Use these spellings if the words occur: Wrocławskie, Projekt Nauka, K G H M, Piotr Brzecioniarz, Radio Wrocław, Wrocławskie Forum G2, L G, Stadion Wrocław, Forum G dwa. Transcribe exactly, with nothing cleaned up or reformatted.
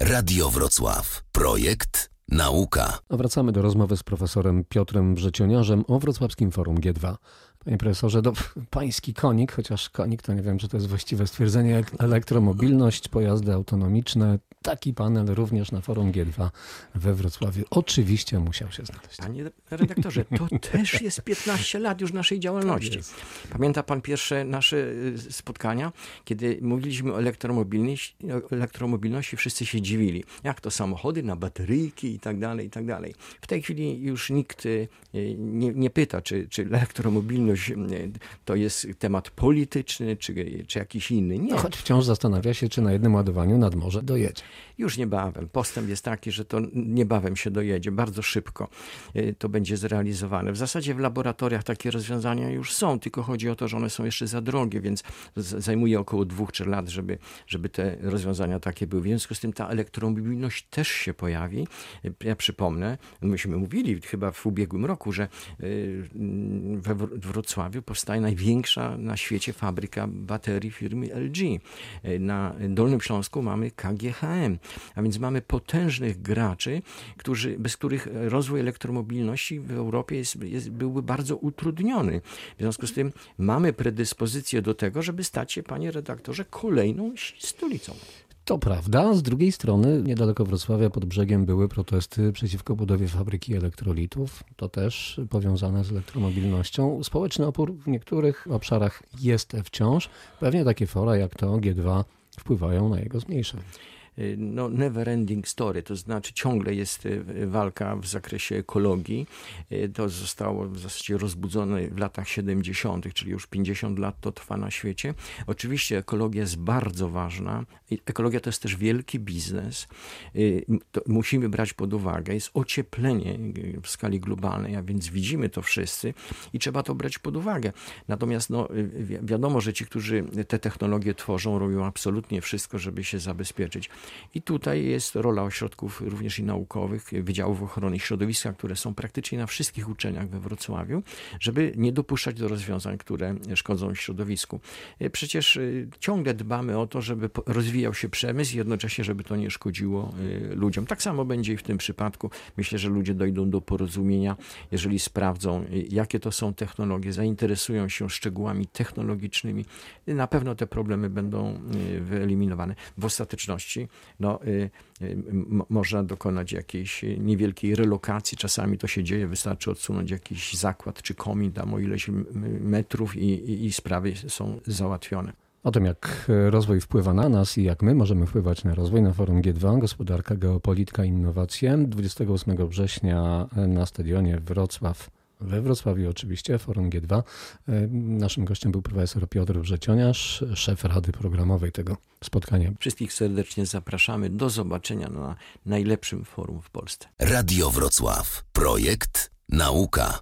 Radio Wrocław. Projekt Nauka. A wracamy do rozmowy z profesorem Piotrem Brzecioniarzem o Wrocławskim Forum G dwa. Panie profesorze, do, pański konik, chociaż konik to nie wiem, czy to jest właściwe stwierdzenie, elektromobilność, pojazdy autonomiczne, taki panel również na Forum G dwa we Wrocławiu oczywiście musiał się znaleźć. Panie redaktorze, to też jest piętnaście lat już naszej działalności. Pamięta pan pierwsze nasze spotkania, kiedy mówiliśmy o elektromobilności, elektromobilności wszyscy się dziwili. Jak to samochody na bateryjki i tak dalej, i tak dalej. W tej chwili już nikt nie, nie pyta, czy, czy elektromobilność to jest temat polityczny, czy, czy jakiś inny. Nie. No, choć wciąż zastanawia się, czy na jednym ładowaniu nad morze dojedzie. Już niebawem. Postęp jest taki, że to niebawem się dojedzie. Bardzo szybko to będzie zrealizowane. W zasadzie w laboratoriach takie rozwiązania już są, tylko chodzi o to, że one są jeszcze za drogie, więc zajmuje około dwóch, trzech lat, żeby, żeby te rozwiązania takie były. W związku z tym ta elektromobilność też się pojawi. Ja przypomnę, myśmy mówili chyba w ubiegłym roku, że we W Wrocławiu powstaje największa na świecie fabryka baterii firmy L G. Na Dolnym Śląsku mamy K G H M, a więc mamy potężnych graczy, którzy, bez których rozwój elektromobilności w Europie jest, jest, byłby bardzo utrudniony. W związku z tym mamy predyspozycję do tego, żeby stać się, panie redaktorze, kolejną stolicą. To prawda. Z drugiej strony niedaleko Wrocławia pod brzegiem były protesty przeciwko budowie fabryki elektrolitów. To też powiązane z elektromobilnością. Społeczny opór w niektórych obszarach jest wciąż. Pewnie takie fora jak to G dwa wpływają na jego zmniejszenie. No, never ending story, to znaczy ciągle jest walka w zakresie ekologii. To zostało w zasadzie rozbudzone w latach siedemdziesiątych, czyli już pięćdziesiąt lat to trwa na świecie. Oczywiście ekologia jest bardzo ważna. Ekologia to jest też wielki biznes. To musimy brać pod uwagę. Jest ocieplenie w skali globalnej, a więc widzimy to wszyscy i trzeba to brać pod uwagę. Natomiast no, wi- wiadomo, że ci, którzy te technologie tworzą, robią absolutnie wszystko, żeby się zabezpieczyć. I tutaj jest rola ośrodków również i naukowych, wydziałów ochrony środowiska, które są praktycznie na wszystkich uczelniach we Wrocławiu, żeby nie dopuszczać do rozwiązań, które szkodzą środowisku. Przecież ciągle dbamy o to, żeby rozwijał się przemysł i jednocześnie, żeby to nie szkodziło ludziom. Tak samo będzie i w tym przypadku. Myślę, że ludzie dojdą do porozumienia, jeżeli sprawdzą, jakie to są technologie, zainteresują się szczegółami technologicznymi. Na pewno te problemy będą wyeliminowane. W ostateczności No, y, y, m- można dokonać jakiejś niewielkiej relokacji. Czasami to się dzieje, wystarczy odsunąć jakiś zakład czy komin tam o ileś metrów i, i, i sprawy są załatwione. O tym, jak rozwój wpływa na nas i jak my możemy wpływać na rozwój na Forum G dwa, Gospodarka, Geopolityka, Innowacje. dwudziestego ósmego września na Stadionie Wrocław. We Wrocławiu oczywiście, Forum G dwa. Naszym gościem był profesor Piotr Brzecioniarz, szef Rady Programowej tego spotkania. Wszystkich serdecznie zapraszamy. Do zobaczenia na najlepszym forum w Polsce. Radio Wrocław. Projekt Nauka.